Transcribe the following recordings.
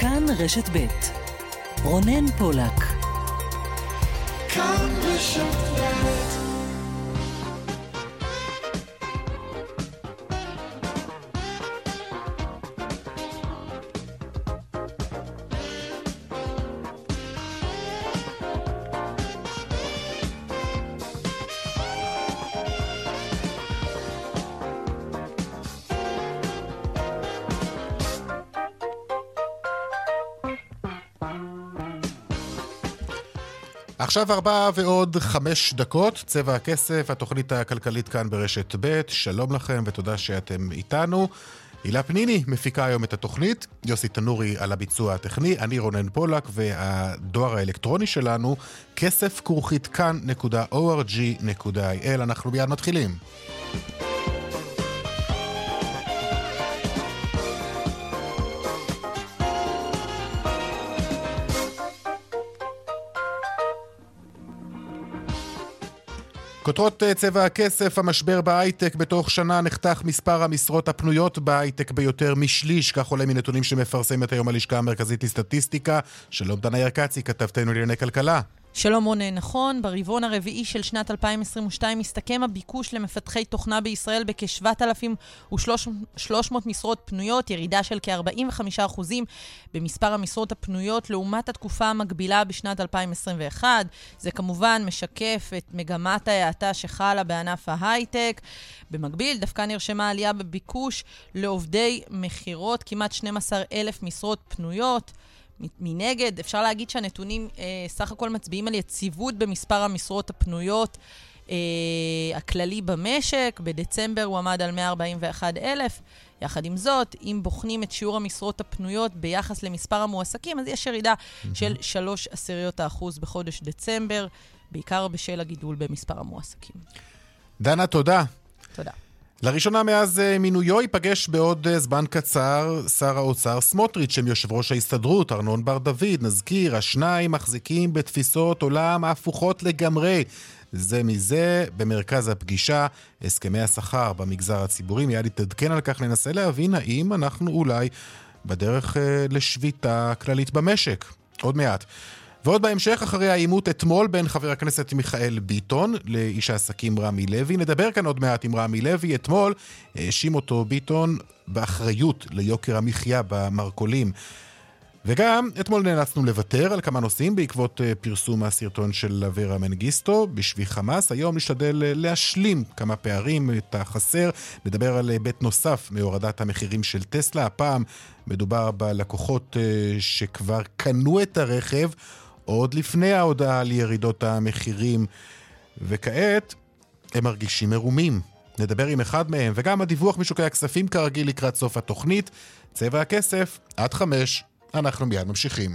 כאן רשת ב' רונן פולק. כאן רשת ב'. עכשיו 4:05, צבע הכסף, התוכנית הכלכלית כאן ברשת ב'. שלום לכם ותודה שאתם איתנו. אילה פניני מפיקה היום את התוכנית, יוסי תנורי על הביצוע הטכני, אני רונן פולק, והדואר האלקטרוני שלנו כסף@כאן.org.il. אנחנו ביד מתחילים. כותרות צבע הכסף, המשבר בהייטק. בתוך שנה נחתך מספר המשרות הפנויות בהייטק ביותר משליש, כך עולה מנתונים שמפרסמת היום הלשכה המרכזית לסטטיסטיקה. שלום דנה ירקצי, כתבתנו לענייני כלכלה. שלום רונן, נכון, ברבעון הרביעי של שנת 2022 הסתכם הביקוש למפתחי תוכנה בישראל בכ-7,300 משרות פנויות, ירידה של כ-45% במספר המשרות הפנויות לעומת התקופה המקבילה בשנת 2021. זה כמובן משקף את מגמת ההאטה שחלה בענף ההייטק. במקביל דווקא נרשמה עלייה בביקוש לעובדי מחירות, כמעט 12,000 משרות פנויות. מנגד, אפשר להגיד שהנתונים סך הכל מצביעים על יציבות במספר המשרות הפנויות הכללי במשק. בדצמבר הוא עמד על 141,000. יחד עם זאת, אם בוחנים את שיעור המשרות הפנויות ביחס למספר המועסקים, אז יש ירידה של 0.3% בחודש דצמבר, בעיקר בשל הגידול במספר המועסקים. דנה, תודה. תודה. לראשונה מאז מינויו ייפגש בעוד זמן קצר שר האוצר סמוטריץ' שם יושב ראש ההסתדרות ארנון בר-דוד. נזכיר, השניים מחזיקים בתפיסות עולם הפוכות לגמרי זה מזה. במרכז הפגישה הסכמי השכר במגזר הציבורי. מיד יתעדכן על כך, ננסה להבין האם אנחנו אולי בדרך לשביתה כללית במשק עוד מעט. ועוד בהמשך, אחרי העימות אתמול בין חבר הכנסת מיכאל ביטון לאיש העסקים רמי לוי. נדבר כאן עוד מעט עם רמי לוי. אתמול האשים אותו ביטון באחריות ליוקר המחיה במרקולים. וגם אתמול נאלצנו לוותר על כמה נושאים בעקבות פרסום הסרטון של אברה מנגיסטו בשבי חמאס. היום נשתדל להשלים כמה פערים, את החסר. נדבר על היבט נוסף מהורדת המחירים של טסלה. הפעם מדובר בלקוחות שכבר קנו את הרכב עוד לפני ההודעה על ירידות המחירים, וכעת הם מרגישים מרומים. נדבר עם אחד מהם, וגם הדיווח משוקי הכספים כרגיל לקראת סוף התוכנית. צבע הכסף, עד 5, אנחנו מיד ממשיכים.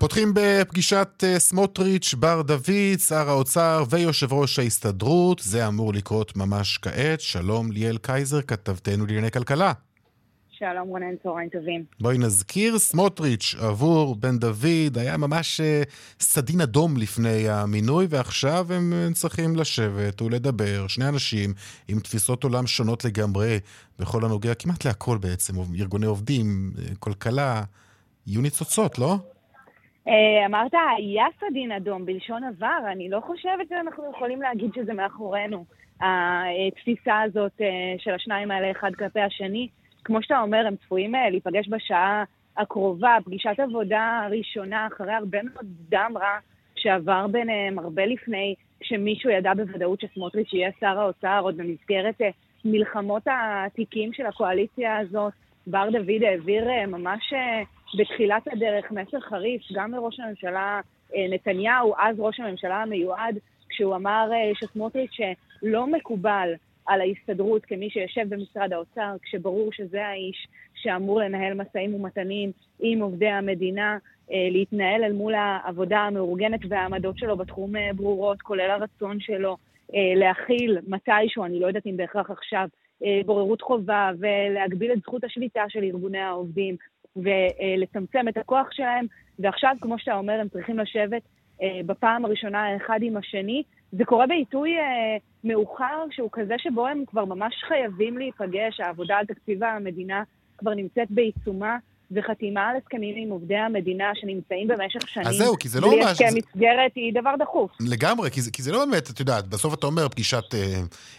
פותחים בפגישת סמוטריץ' בר דוד, שר האוצר ויושב ראש ההסתדרות. זה אמור לקרות ממש כעת. שלום ליאל קייזר, כתבתנו לענייני כלכלה. שלום רונן, צהריים טובים. בואי נזכיר, סמוטריץ' עבור בן דוד היה ממש סדין אדום לפני המינוי, ועכשיו הם צריכים לשבת ולדבר, שני אנשים עם תפיסות עולם שונות לגמרי בכל הנוגע כמעט להכל בעצם, ארגוני עובדים, כלכלה, יהיו ניצוצות, לא? אמרת, היה סדין אדום, בלשון עבר. אני לא חושבת שאנחנו יכולים להגיד שזה מאחורינו, התפיסה הזאת של השניים האלה אחד כלפי השני. כמו שאתה אומר, הם צפויים להיפגש בשעה הקרובה, פגישת עבודה ראשונה, אחרי הרבה מאוד דם רע שעבר ביניהם, הרבה לפני שמישהו ידע בוודאות שסמוטריץ' יהיה שר האוצר. עוד במסגרת מלחמות העתיקים של הקואליציה הזאת, בר דוד העביר ממש בתחילת הדרך מסר חריף, גם לראש הממשלה נתניהו, אז ראש הממשלה המיועד, כשהוא אמר שסמוטריץ' שלא מקובל על ההסתדרות כמי שישב במשרד האוצר, כשברור שזה האיש שאמור לנהל משאים ומתנים עם עובדי המדינה, להתנהל אל מול העבודה המאורגנת, והעמדות שלו בתחום ברורות, כולל הרצון שלו להכיל מתישהו, אני לא יודעת אם בהכרח עכשיו, בוררות חובה, ולהגביל את זכות השליטה של ארגוני העובדים, ולצמצם את הכוח שלהם, ועכשיו, כמו שאתה אומר, הם צריכים לשבת בפעם הראשונה אחד עם השני. זה קורה בעיתוי מאוחר, שהוא כזה שבו הם כבר ממש חייבים להיפגש, העבודה על תקציב המדינה כבר נמצאת בעיצומה, וחתימה על הסכמים עם עובדי המדינה שנמצאים במשך שנים. אז זהו, כי זה לא ממש... מסגרת היא דבר דחוף. לגמרי, כי זה לא באמת, את יודעת, בסוף אתה אומר פגישת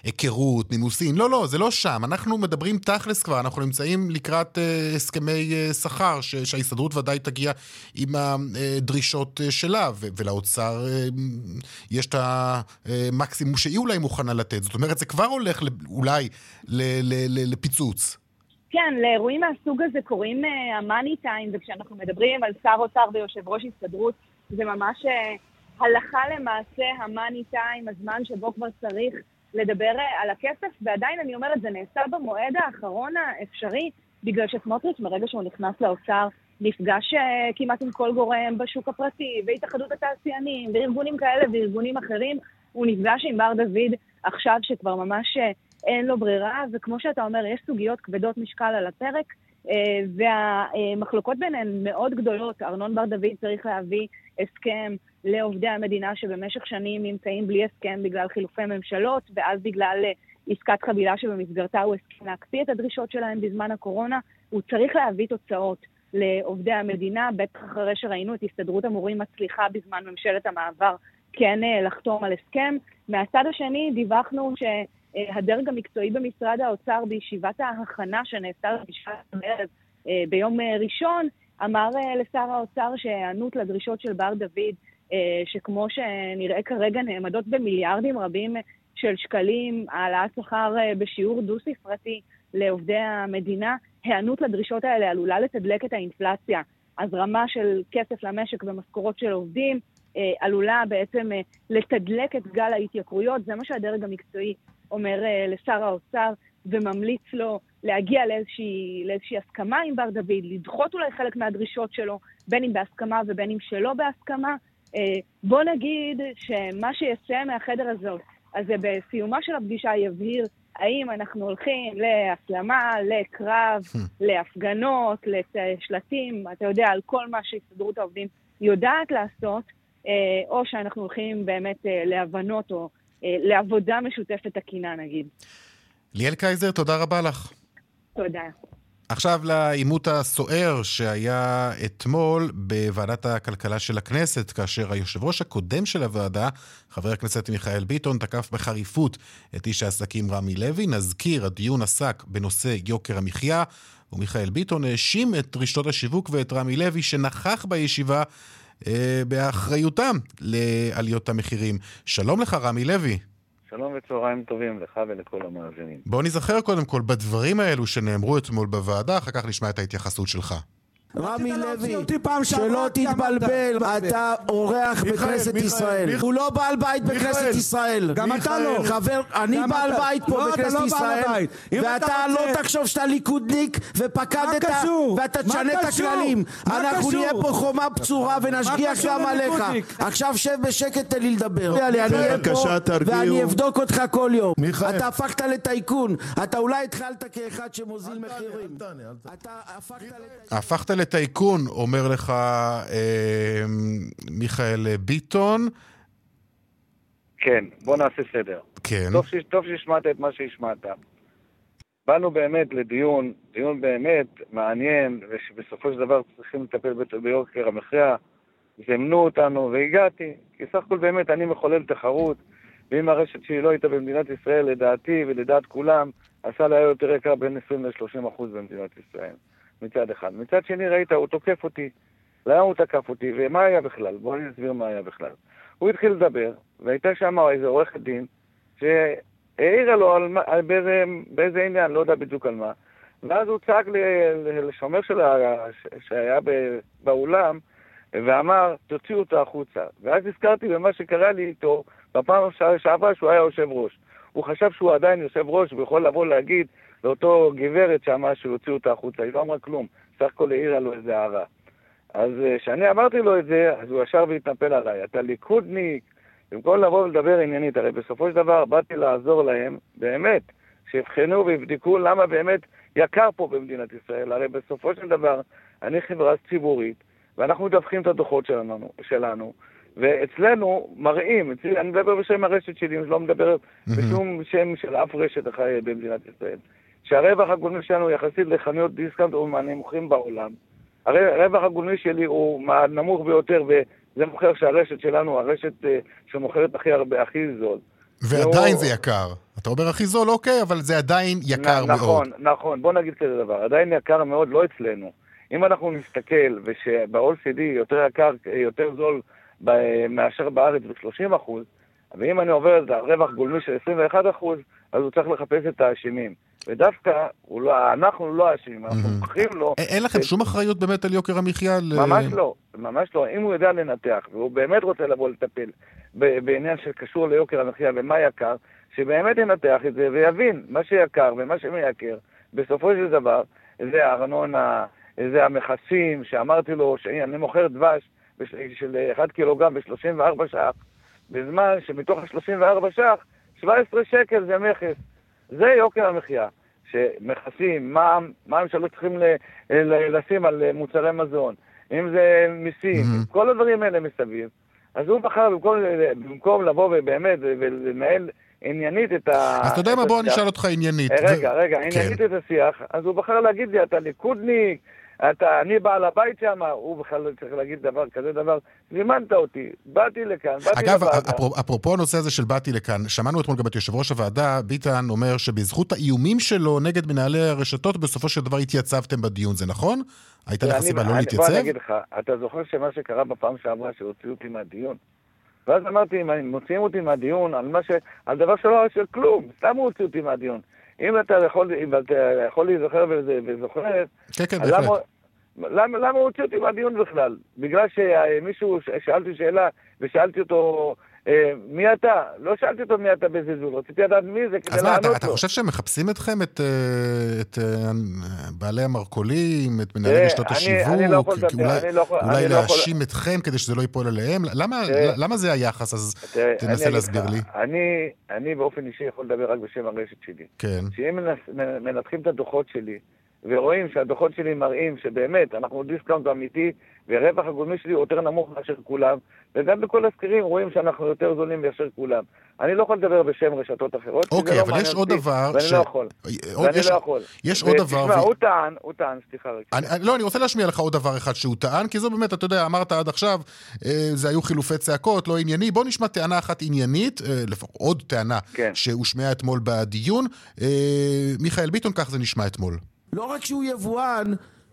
היכרות, נימוסים, לא, זה לא שם. אנחנו מדברים תכלס כבר, אנחנו נמצאים לקראת הסכמי שכר, שההסתדרות ודאי תגיע עם הדרישות שלה, ולאוצר יש את המקסימום שהיא אולי מוכנה לתת. זאת אומרת, זה כבר הולך אולי לפיצוץ. כן, לאירועים מהסוג הזה קוראים המאני טיים, וכשאנחנו מדברים על שר אוצר ויושב ראש הסתדרות, זה ממש הלכה למעשה המאני טיים, הזמן שבו כבר צריך לדבר על הכסף, ועדיין אני אומרת, זה נעשה במועד האחרון האפשרי, בגלל שסמוטריץ' מרגע שהוא נכנס לאוצר, נפגש כמעט עם כל גורם בשוק הפרטי, והתאחדות התעשיינים, וארגונים כאלה וארגונים אחרים, הוא נפגש עם בר-דוד עכשיו שכבר ממש... אין לו ברירה, וכמו שאתה אומר, יש סוגיות כבדות משקל על הפרק, והמחלוקות ביניהן מאוד גדולות. ארנון בר-דוד צריך להביא הסכם לעובדי המדינה שבמשך שנים נמצאים בלי הסכם בגלל חילופי ממשלות, ואז בגלל עסקת חבילה שבמסגרתה הוא הסכם להקפיא את הדרישות שלהם בזמן הקורונה. הוא צריך להביא תוצאות לעובדי המדינה, בטח אחרי שראינו את הסתדרות המורים מצליחה בזמן ממשלת המעבר כן לחתום על הסכם. מהצד השני דיווחנו ש... הדרג המקצועי במשרד האוצר בישיבת ההכנה שנעשתה למשרד ביום ראשון אמר לשר האוצר שהענות לדרישות של בר-דוד שכמו שנראה כרגע נעמדות במיליארדים רבים של שקלים העלאת שכר בשיעור דו ספרתי לעובדי המדינה, הענות לדרישות האלה עלולה לתדלק את האינפלציה, הזרמה של כסף למשק ומשכורות של עובדים עלולה בעצם לתדלק את גל ההתייקרויות, זה מה שהדרג המקצועי אומר לשר האוצר, וממליץ לו להגיע לאיזושהי הסכמה עם בר-דוד, לדחות אולי חלק מהדרישות שלו, בין אם בהסכמה ובין אם שלא בהסכמה. בוא נגיד שמה שיצא מהחדר הזה בסיומה של הפגישה יבהיר האם אנחנו הולכים להסלמה, לקרב, להפגנות, לשלטים, אתה יודע, על כל מה שהסתדרות העובדים יודעת לעשות, או שאנחנו הולכים באמת להבנות או לעבודה משותפת תקינה, נגיד. ליאל קייזר, תודה רבה לך. תודה. עכשיו לעימות הסוער שהיה אתמול בוועדת הכלכלה של הכנסת, כאשר היושב ראש הקודם של הוועדה, חבר הכנסת מיכאל ביטון, תקף בחריפות את איש העסקים רמי לוי. נזכיר, הדיון עסק בנושא יוקר המחיה, ומיכאל ביטון האשים את רשתות השיווק ואת רמי לוי שנכח בישיבה באחריותם לעליות המחירים. שלום לך רמי לוי. שלום וצהריים טובים לך ולכל המאזינים. בוא נזכר קודם כל בדברים האלו שנאמרו אתמול בוועדה, אחר כך נשמע את ההתייחסות שלך. רמי לוי, שלא תתבלבל, אתה אורח בכנסת ישראל. הוא לא בעל בית בכנסת ישראל. גם אתה לא. חבר, אני בעל בית פה בכנסת ישראל, ואתה לא תחשוב שאתה ליכודניק ופקדת, ואתה תשנה את הכללים. אנחנו נהיה פה חומה בצורה ונשגיח גם עליך. עכשיו שב בשקט תן לי לדבר. ואני אבדוק אותך כל יום. אתה הפכת לטייקון. אתה אולי התחלת כאחד שמוזיל מחירים. אתה הפכת לטייקון, אומר לך מיכאל ביטון. כן, בוא נעשה סדר. כן. טוב ששמעת את מה שהשמעת. באנו באמת לדיון, דיון באמת מעניין, ושבסופו של דבר צריכים לטפל ביוקר המחיה. זמנו אותנו והגעתי, כי סך הכל באמת אני מחולל תחרות, ואם הרשת שהיא לא הייתה במדינת ישראל, לדעתי ולדעת כולם, עשה לה יותר יקר בין 20-30% במדינת ישראל. מצד אחד. מצד שני ראית, הוא תוקף אותי. למה הוא תקף אותי? ומה היה בכלל? בואו נסביר מה היה בכלל. הוא התחיל לדבר, והייתה שם איזה עורך דין, שהעירה לו על באיזה עניין, לא יודע בדיוק על מה. ואז הוא צעק לשומר שלה, שהיה באולם, ואמר, תוציאו אותה החוצה. ואז הזכרתי במה שקרה לי איתו, בפעם שעברה שהוא היה יושב ראש. הוא חשב שהוא עדיין יושב ראש, ויכול לבוא להגיד, לאותו גברת שמה שהוציאו אותה החוצה, היא לא אמרה כלום, סך כל העירה לו איזה הערה. אז כשאני אמרתי לו את זה, אז הוא ישר והתנפל עליי, אתה ליכודניק, במקום לבוא ולדבר עניינית, הרי בסופו של דבר באתי לעזור להם, באמת, שיבחנו ויבדיקו למה באמת יקר פה במדינת ישראל. הרי בסופו של דבר, אני חברה ציבורית, ואנחנו מדווחים את הדוחות שלנו. ואצלנו מראים, אני מדבר בשם הרשת שלי, אני לא מדבר בשום שם של אף רשת אחרי במדינת ישראל, שהרווח הגולמי שלנו יחסית לחנויות דיסקאונט הוא מהנמוכים בעולם. הרווח הגולמי שלי הוא מהנמוך ביותר, וזה מוכר שהרשת שלנו, הרשת שמוכרת הכי הרבה, הכי זול. ועדיין זה יקר. אתה אומר הכי זול, אוקיי, אבל זה עדיין יקר מאוד. נכון, נכון. בוא נגיד כזה דבר. עדיין יקר מאוד, לא אצלנו. אם אנחנו נסתכל, ושב-OECD יותר יקר, יותר זול מאשר בארץ ב-30%, ואם אני עובר את הרווח גולמי של 21%, אז הוא צריך לחפש את האשימים. ודווקא אנחנו לא האשימים, אנחנו מוכחים לו. אין לכם שום אחריות באמת על יוקר המחיה? ממש לא, ממש לא. אם הוא יודע לנתח, והוא באמת רוצה לבוא לטפל בעניין שקשור ליוקר המחיה ומה יקר, שבאמת ינתח את זה ויבין מה שיקר ומה שמייקר. בסופו של דבר, זה הארנונה, זה המחסים, שאמרתי לו שאני מוכר דבש של 1 קילוגרם ב-34 שח, בזמן שמתוך ה-34 שח, 17 שקל זה מחס. זה יוקר המחיה, שמחסים, מע"מ שלא צריכים לשים על מוצרי מזון, אם זה מיסים, כל הדברים האלה מסביב. אז הוא בחר במקום לבוא ובאמת ולנהל עניינית את השיח. אז אתה יודע מה, בוא נשאל אותך עניינית. רגע, עניינית את השיח, אז הוא בחר להגיד לי, אתה ליכודניק, אני בעל הבית שם, הוא בכלל צריך להגיד דבר כזה דבר, זימנת אותי, באתי לכאן, באתי לוועדה. אגב, אפרופו הנושא הזה של באתי לכאן, שמענו אתמול גם את יושב ראש הוועדה, ביטן אומר שבזכות האיומים שלו נגד מנהלי הרשתות, בסופו של דבר התייצבתם בדיון, זה נכון? הייתה לך סיבה לא להתייצב? בוא נגיד לך, אתה זוכר שמה שקרה בפעם שעברה, שהוציאו אותי מהדיון, ואז אמרתי, מוציאים אותי מהדיון, על דבר שלא היה של כלום, סתם הוציאו אותי מהדיון. אם אתה יכול להיזכר וזוכרת, למה הוציא אותי מהדיון בכלל? בגלל שמישהו, שאלתי שאלה, ושאלתי אותו, מי אתה? לא שאלתי אותו מי אתה בזלזול, רציתי לדעת מי זה כדי לענות לו. אז אתה חושב שהם מחפשים אתכם, את בעלי המרכולים, את מנהלי רשתות השיווק, אולי להאשים אתכם כדי שזה לא ייפול עליהם? למה זה היחס? אז תנסה להסביר לי. אני באופן אישי יכול לדבר רק בשם הרשת שלי. שאם מנתחים את הדוחות שלי, ורואים שהדוחות שלי מראים שבאמת אנחנו דיסקאונט אמיתי, ורווח הגולמי שלי יותר נמוך מאשר כולם, וגם בכל הסקרים רואים שאנחנו יותר זולים מאשר כולם. אני לא יכול לדבר בשם רשתות אחרות, אוקיי, אבל יש עוד דבר, ואני לא יכול. יש עוד דבר, הוא טען, סליחה רגע. לא, אני רוצה להשמיע לך עוד דבר אחד שהוא טען, כי זו באמת, אתה יודע, אמרת עד עכשיו, זה היו חילופי צעקות, לא ענייני, בוא נשמע טענה אחת עניינית, עוד טענה שהושמעה אתמול בדיון, מיכאל ביטון, כך זה נשמע אתמול. לא רק שהוא יבואן,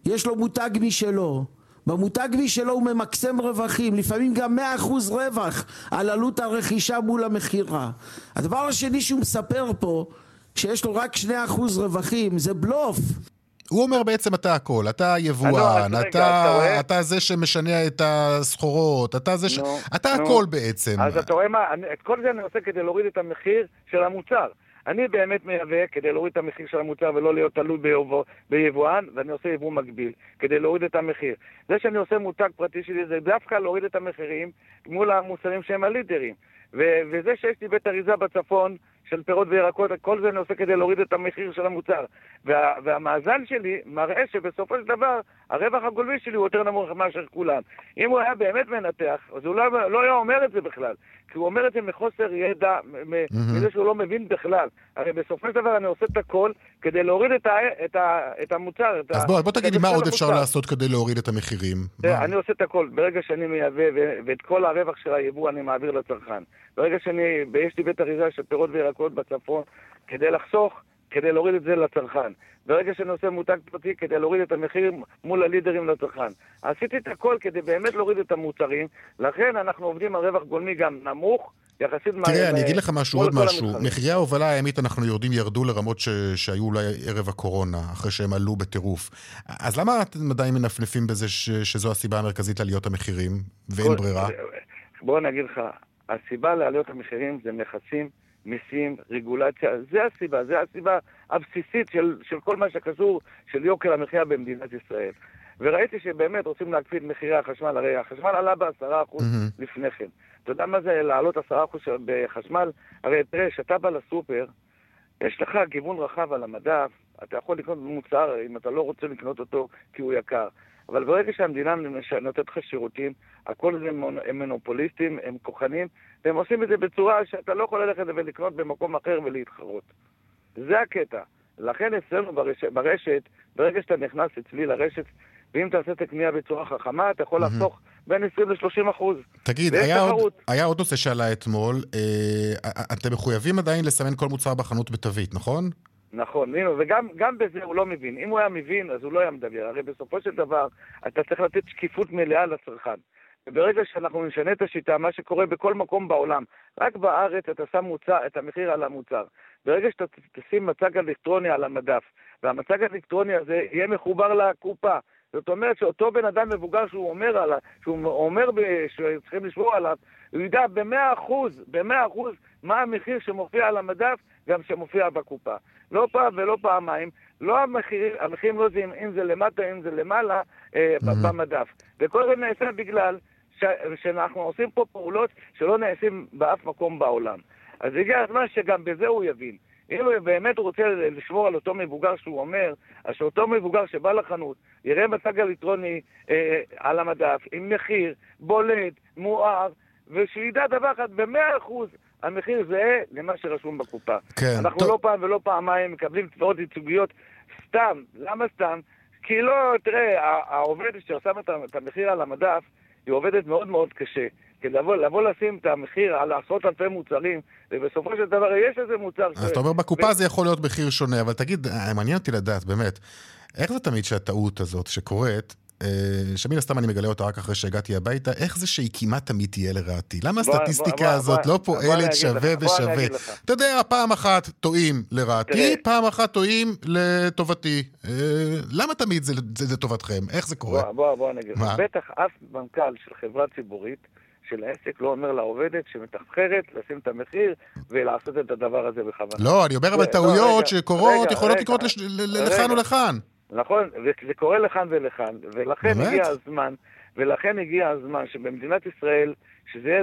יש לו מותג משלו. במותג משלו הוא ממקסם רווחים, לפעמים גם 100% רווח על עלות הרכישה מול המחירה. הדבר השני שהוא מספר פה, שיש לו רק 2% רווחים, זה בלוף. הוא אומר בעצם אתה הכל, אתה יבואן, אתה זה שמשנה את הסחורות, אתה הכל בעצם. אז אתה רואה מה, את כל זה אני עושה כדי להוריד את המחיר של המוצר. אני באמת מייבא כדי להוריד את המחיר של המוצר ולא להיות תלוי ביבואן, ואני עושה יבוא מקביל כדי להוריד את המחיר. זה שאני עושה מותג פרטי שלי זה דווקא להוריד את המחירים מול המוצרים שהם הלידרים. וזה שיש לי בית אריזה בצפון של פירות וירקות, כל זה אני עושה כדי להוריד את המחיר של המוצר. והמאזן שלי מראה שבסופו של דבר הרווח הגולמי שלי הוא יותר נמוך מאשר כולם. אם הוא היה באמת מנתח, אז הוא לא היה אומר את זה בכלל. כי הוא אומר את זה מחוסר ידע, מזה שהוא לא מבין בכלל. הרי בסופו של דבר אני עושה את הכל כדי להוריד את המוצר. אז בוא תגיד לי מה עוד אפשר לעשות כדי להוריד את המחירים. אני עושה את הכל. ברגע שאני מייבא ואת כל הרווח של היבוא אני מעביר לצרכן. ברגע שיש לי בית אריזה של פירות וירקות בצפון כדי לחסוך, כדי להוריד את זה לצרכן. ברגע שנושא מותג פרטי, כדי להוריד את המחיר מול הלידרים לצרכן. עשיתי את הכל כדי באמת להוריד את המוצרים, לכן אנחנו עובדים על רווח גולמי גם נמוך, יחסית תראה, אני אגיד לך משהו, עוד משהו. מחירי ההובלה הימית אנחנו ירדו לרמות שהיו אולי ערב הקורונה, אחרי שהם עלו בטירוף. אז למה אתם עדיין מנפנפים בזה שזו הסיבה המרכזית לעליות המחירים, ואין ברירה? בוא נגיד לך, הסיבה לעליות המחירים זה מכסים, מיסים, רגולציה, זה הסיבה הבסיסית של כל מה שקשור של יוקר המחיה במדינת ישראל. וראיתי שבאמת רוצים להקפיד מחירי החשמל, הרי החשמל עלה ב10% לפני כן. אתה יודע מה זה לעלות 10% בחשמל? הרי תראה, שאתה בא לסופר, יש לך גיוון רחב על המדף, אתה יכול לקנות מוצר אם אתה לא רוצה לקנות אותו כי הוא יקר. אבל ברגע שהמדינה נותנת לך שירותים, הכל זה הם מונופוליסטים, הם כוחנים, והם עושים את זה בצורה שאתה לא יכול ללכת ולקנות במקום אחר ולהתחרות. זה הקטע. לכן אצלנו ברשת, ברגע שאתה נכנס אצלי לרשת, ואם תעשה את הקנייה בצורה חכמה, אתה יכול להפוך בין 20-30%. תגיד, היה עוד נושא שעלה אתמול, אתם מחויבים עדיין לסמן כל מוצר בחנות בתווית, נכון? נכון, וגם בזה הוא לא מבין. אם הוא היה מבין, אז הוא לא היה מדבר. הרי בסופו של דבר, אתה צריך לתת שקיפות מלאה לצרכן. וברגע שאנחנו נשנה את השיטה, מה שקורה בכל מקום בעולם, רק בארץ אתה שם את המחיר על המוצר. ברגע שאתה תשים מצג אלקטרוני על המדף, והמצג האלקטרוני הזה יהיה מחובר לקופה, זאת אומרת שאותו בן אדם מבוגר שהוא אומר עליו, שצריכים לשמור עליו, הוא ידע ב-100% מה המחיר שמופיע על המדף, גם שמופיע בקופה. לא פעם ולא פעמיים, לא המחירים לא זהים, אם זה למטה, אם זה למעלה, במדף. וכל זה נעשה בגלל שאנחנו עושים פה פעולות שלא נעשים באף מקום בעולם. אז הגיע הזמן שגם בזה הוא יבין. אם הוא באמת רוצה לשמור על אותו מבוגר שהוא אומר, אז שאותו מבוגר שבא לחנות, יראה מצג אלקטרוני על המדף, עם מחיר, בולט, מואר, ושידע דבר אחד, ב-100% המחיר זהה למה שרשום בקופה. כן, אנחנו לא פעם ולא פעמיים מקבלים תביעות ייצוגיות סתם. למה סתם? כי לא, תראה, העובדת ששמה את המחיר על המדף, היא עובדת מאוד מאוד קשה. כדי לבוא לשים את המחיר על עשרות אלפי מוצרים, ובסופו של דבר יש איזה מוצר... אז אתה אומר, בקופה זה יכול להיות מחיר שונה, אבל תגיד, מעניין אותי לדעת, באמת, איך זה תמיד שהטעות הזאת שקורית, שמן הסתם אני מגלה אותה רק אחרי שהגעתי הביתה, איך זה שהיא כמעט תמיד תהיה לרעתי? למה הסטטיסטיקה הזאת לא פועלת שווה ושווה? אתה יודע, פעם אחת טועים לרעתי, פעם אחת טועים לטובתי. למה תמיד זה לטובתכם? איך זה קורה? בוא נגיד. בטח אף מנכ"ל של חברה ציבורית של העסק לא אומר לעובדת שמתחכרת לשים את המחיר ולעשות את הדבר הזה בכוונה. לא, אני אומר אבל טעויות שקורות יכולות לקרות לכאן ולכאן. נכון, וזה קורה לכאן ולכאן, ולכן הגיע הזמן שבמדינת ישראל, שזה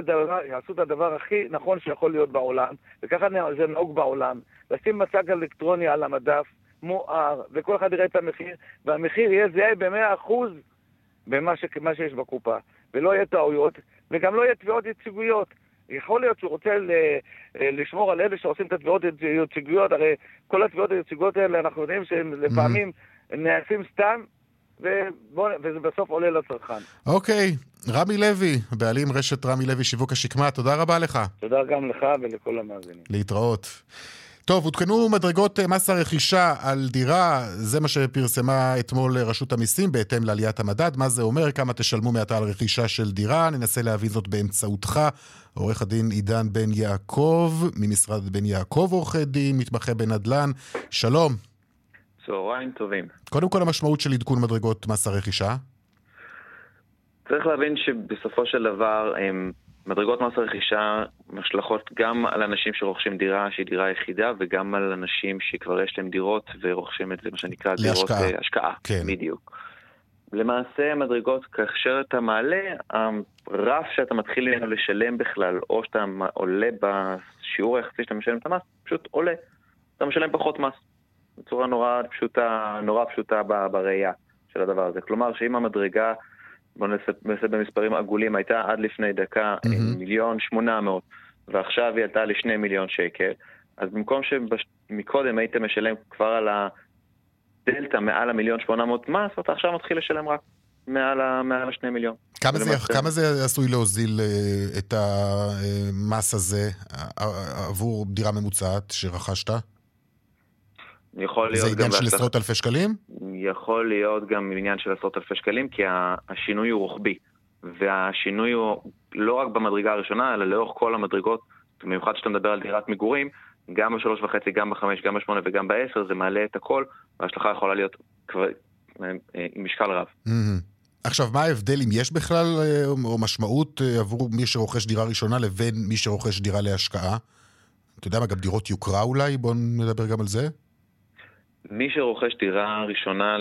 יעשו את הדבר הכי נכון שיכול להיות בעולם, וככה זה נהוג בעולם, לשים מצג אלקטרוני על המדף, מואר, וכל אחד יראה את המחיר, והמחיר יהיה זהה ב-100% במה שיש בקופה, ולא יהיה טעויות, וגם לא יהיה תביעות ייצוגיות. יכול להיות שהוא רוצה לשמור על אלה שעושים את התביעות ייצוגיות, הרי כל התביעות ייצוגיות האלה, אנחנו יודעים שהם לפעמים נעשים סתם, וזה בסוף עולה לצרכן. אוקיי, רמי לוי, בעלים רשת רמי לוי שיווק השקמה, תודה רבה לך. תודה גם לך ולכל המאזינים. להתראות. טוב, הותקנו מדרגות מס הרכישה על דירה, זה מה שפרסמה אתמול רשות המיסים בהתאם לעליית המדד. מה זה אומר? כמה תשלמו מעתה על רכישה של דירה? ננסה להביא זאת באמצעותך. עורך הדין עידן בן-יעקב, ממשרד בן-יעקב עורכי דין, מתמחה בנדל"ן. שלום. צהריים טובים. קודם כל, המשמעות של עדכון מדרגות מס הרכישה? צריך להבין שבסופו של דבר מדרגות מס הרכישה משלחות גם על אנשים שרוכשים דירה שהיא דירה יחידה, וגם על אנשים שכבר יש להם דירות ורוכשים את זה, מה שנקרא דירות השקעה. כן. בדיוק. למעשה, מדרגות, כאשר אתה מעלה, הרף שאתה מתחיל לשלם בכלל, או שאתה עולה בשיעור היחסי שאתה משלם את המס, פשוט עולה. אתה משלם פחות מס. בצורה נורא פשוטה בראייה של הדבר הזה. כלומר, שאם המדרגה, בוא נעשה במספרים עגולים, הייתה עד לפני דקה 1,800,000, ועכשיו היא עלתה ל2 מיליון שקל, אז במקום שמקודם היית משלם כבר על הדלטה מעל 1,800,000 מס, אתה עכשיו מתחיל לשלם רק מעל 2 מיליון. כמה זה עשוי להוזיל את המס הזה עבור דירה ממוצעת שרכשת? זה עניין של 10,000 שקלים? יכול להיות גם עניין של 10,000 שקלים, כי השינוי הוא רוחבי, והשינוי הוא לא רק במדרגה הראשונה, אלא לאורך כל המדרגות, במיוחד שאתה מדבר על דירת מגורים, גם ב3.5, גם ב5, גם ב8 וגם ב10, זה מעלה את הכל, וההשלכה יכולה להיות עם משקל רב. עכשיו, מה ההבדל אם יש בכלל, או משמעות עבור מי שרוכש דירה ראשונה לבין מי שרוכש דירה להשקעה? אתה יודע מה, גם דירות יוקרה אולי? בואו נדבר גם על זה. מי שרוכש דירה ראשונה,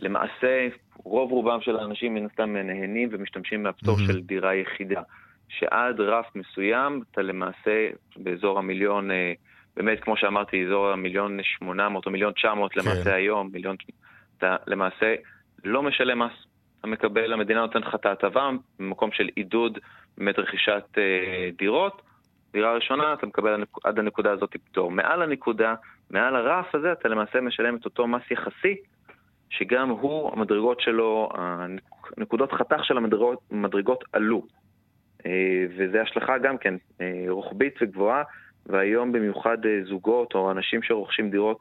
ולמעשה רוב רובם של האנשים מן הסתם נהנים ומשתמשים מהפטור של דירה יחידה, שעד רף מסוים אתה למעשה באזור 1,000,000, באמת, כמו שאמרתי, אזור המיליון 800 או מיליון 900 למעשה היום, מיליון, למעשה לא משלם מס. המקבל, המדינה נותן לך את ההטבה, במקום של עידוד, באמת רכישת דירות. דירה ראשונה, אתה מקבל עד הנקודה הזאת פטור. מעל הנקודה, מעל הרף הזה, אתה למעשה משלם את אותו מס יחסי, שגם הוא, המדרגות שלו, נקודות חתך של המדרגות עלו. וזה השלכה גם כן, רוחבית וגבוהה, והיום במיוחד זוגות או אנשים שרוכשים דירות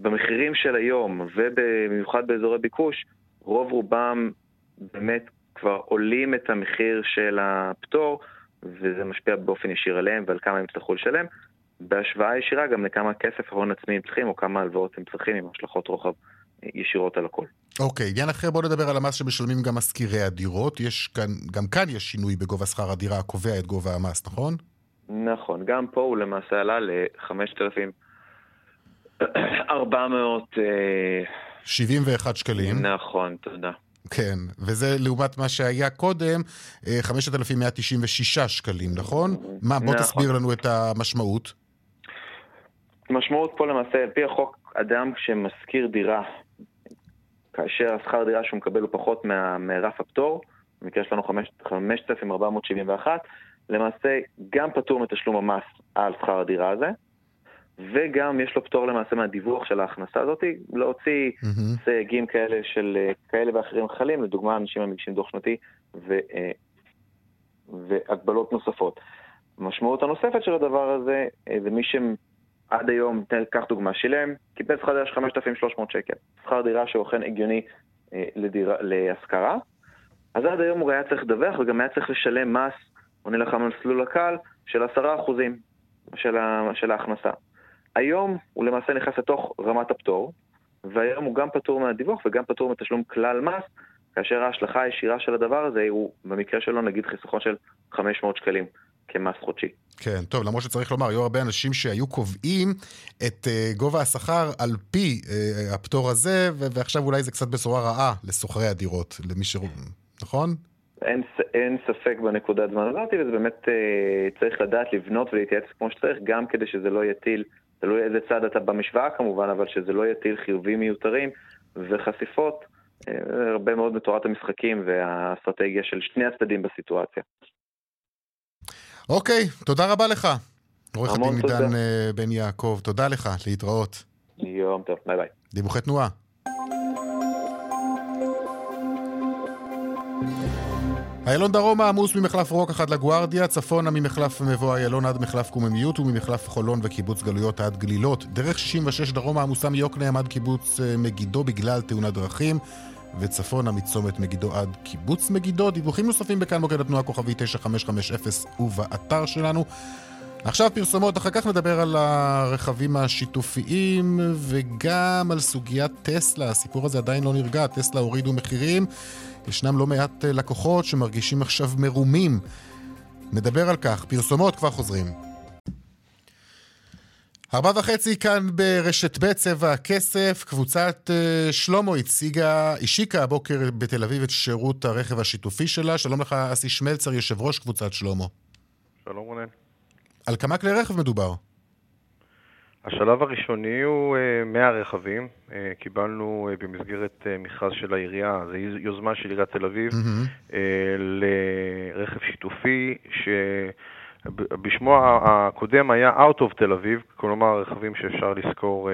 במחירים של היום, ובמיוחד באזורי ביקוש, רוב רובם באמת כבר עולים את המחיר של הפטור, וזה משפיע באופן ישיר עליהם ועל כמה הם צריכים לשלם, בהשוואה ישירה גם לכמה כסף הון עצמי הם צריכים, או כמה הלוואות הם צריכים עם השלכות רוחב ישירות על הכל. אוקיי, עניין אחר, בואו נדבר על המס שמשלמים גם משכירי הדירות. גם כאן יש שינוי בגובה שכר הדירה הקובע את גובה המס, נכון? נכון, גם פה הוא למעשה עלה ל-5,471 שקלים. נכון, תודה. כן, וזה לעומת מה שהיה קודם, 5,196 שקלים, נכון? מה, בוא תסביר לנו את המשמעות. משמעות פה למעשה, על פי החוק, אדם שמזכיר דירה, כאשר השכר דירה שהוא מקבל הוא פחות מהרף הפטור, במקרה שלנו 5,471, למעשה גם פטור מתשלום המס על שכר הדירה הזה, וגם יש לו פטור למעשה מהדיווח של ההכנסה הזאת, להוציא סייגים כאלה של כאלה ואחרים חלים, לדוגמה אנשים המגישים דוח שנתי והגבלות נוספות. המשמעות הנוספת של הדבר הזה, זה מי שעד היום, כך דוגמה, שילם, קיבל שכר דירה של 5,300 שקל, שכר דירה שאוכן הגיוני להשכרה, אז עד היום הוא היה צריך לדווח וגם היה צריך לשלם מס, הוא נלך המסלול הקל של 10% של ההכנסה. היום הוא למעשה נכנס לתוך רמת הפטור, והיום הוא גם פטור מהדיווח וגם פטור מתשלום כלל מס, כאשר ההשלכה הישירה של הדבר הזה הוא במקרה שלו נגיד חיסכון של 500 שקלים כמס חודשי. כן, טוב, למרות שצריך לומר, היו הרבה אנשים שהיו קובעים את גובה השכר על פי הפטור הזה, ועכשיו אולי זה קצת בשורה רעה לסוחרי הדירות, למי שרוב, נכון? אין ספק בנקודת זמן הזאת, וזה באמת צריך לדעת לבנות ולהתייעץ כמו שצריך, גם כדי שזה לא יטיל, זה לא איזה צד אתה במשוואה כמובן, אבל שזה לא יטיל חיובים מיותרים וחשיפות, הרבה מאוד מתורת המשחקים והאסטרטגיה של שני הצדדים בסיטואציה. אוקיי, תודה רבה לך. עורך הדין עידן בן יעקב, תודה לך, להתראות. יום טוב, ביי ביי. דיווחי תנועה. איילון דרומה עמוס ממחלף רוקח עד לגוארדיה, צפונה ממחלף מבוא איילון עד מחלף קוממיות וממחלף חולון וקיבוץ גלויות עד גלילות. דרך 66 דרומה עמוסה מיוקנעם עד קיבוץ מגידו בגלל תאונת דרכים, וצפונה מצומת מגידו עד קיבוץ מגידו. דיווחים נוספים בכאן מוקד התנועה כוכבי 9550 ובאתר שלנו. עכשיו פרסומות, אחר כך נדבר על הרכבים השיתופיים וגם על סוגיית טסלה. הסיפור הזה עדיין לא נרגע, טסלה הורידו מחירים. ישנם לא מעט לקוחות שמרגישים עכשיו מרומים. נדבר על כך. פרסומות כבר חוזרים. 4:30 כאן ברשת ב' צבע הכסף. קבוצת שלמה השיקה הבוקר בתל אביב את שירות הרכב השיתופי שלה. שלום לך, אסי שמלצר, יושב ראש קבוצת שלמה. שלום רונן. על כמה כלי רכב מדובר? השלב הראשוני הוא 100 רכבים, קיבלנו במסגרת מכרז של העירייה, זו יוזמה של עיריית תל אביב, לרכב שיתופי שבשמו הקודם היה Out of תל אביב, כלומר רכבים שאפשר לזכור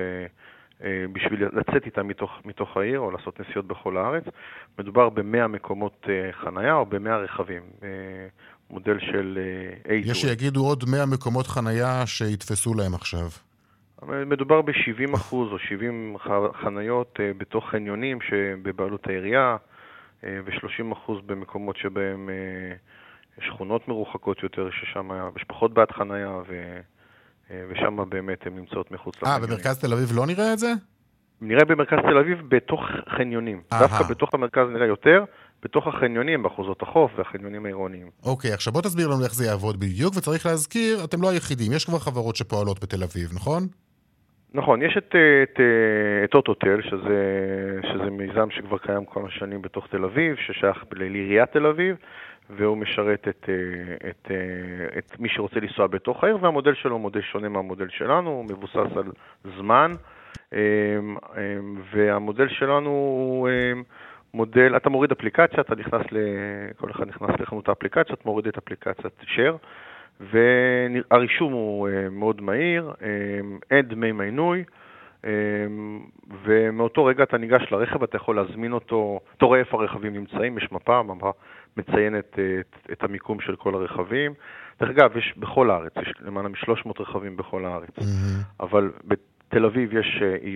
בשביל לצאת איתם מתוך העיר או לעשות נסיעות בכל הארץ. מדובר ב-100 מקומות חנייה או ב-100 רכבים. מודל של A2. יש שיגידו עוד 100 מקומות חנייה שיתפסו להם עכשיו. מדובר ב-70% או 70 חניות בתוך חניונים שבבעלות העירייה, ו-30% במקומות שבהם שכונות מרוחקות יותר, ששם יש פחות בעד חנייה, ושם באמת הן נמצאות מחוץ לחניונים. במרכז תל אביב לא נראה את זה? נראה במרכז תל אביב בתוך חניונים. דווקא בתוך המרכז נראה יותר, בתוך החניונים, באחוזות החוף והחניונים העירוניים. אוקיי, עכשיו בוא תסביר לנו איך זה יעבוד בדיוק, וצריך להזכיר, אתם לא היחידים, יש כבר חברות שפועלות בתל אביב, נכון? נכון, יש את אוטוטל, שזה מיזם שכבר קיים כמה שנים בתוך תל אביב, ששייך לעיריית תל אביב, והוא משרת את מי שרוצה לנסוע בתוך העיר, והמודל שלו הוא מודל שונה מהמודל שלנו, הוא מבוסס על זמן, והמודל שלנו הוא מודל, אתה מוריד אפליקציה, אתה נכנס כל אחד נכנס לחנות האפליקציה, אתה מוריד את אפליקציית שר, והרישום הוא מאוד מהיר, אין דמי מינוי, ומאותו רגע אתה ניגש לרכב, אתה יכול להזמין אותו, אתה רואה איפה הרכבים נמצאים, יש מפה, מפה מציינת את המיקום של כל הרכבים. דרך אגב, יש בכל הארץ, יש למעלה מ-300 רכבים בכל הארץ, אבל בתל אביב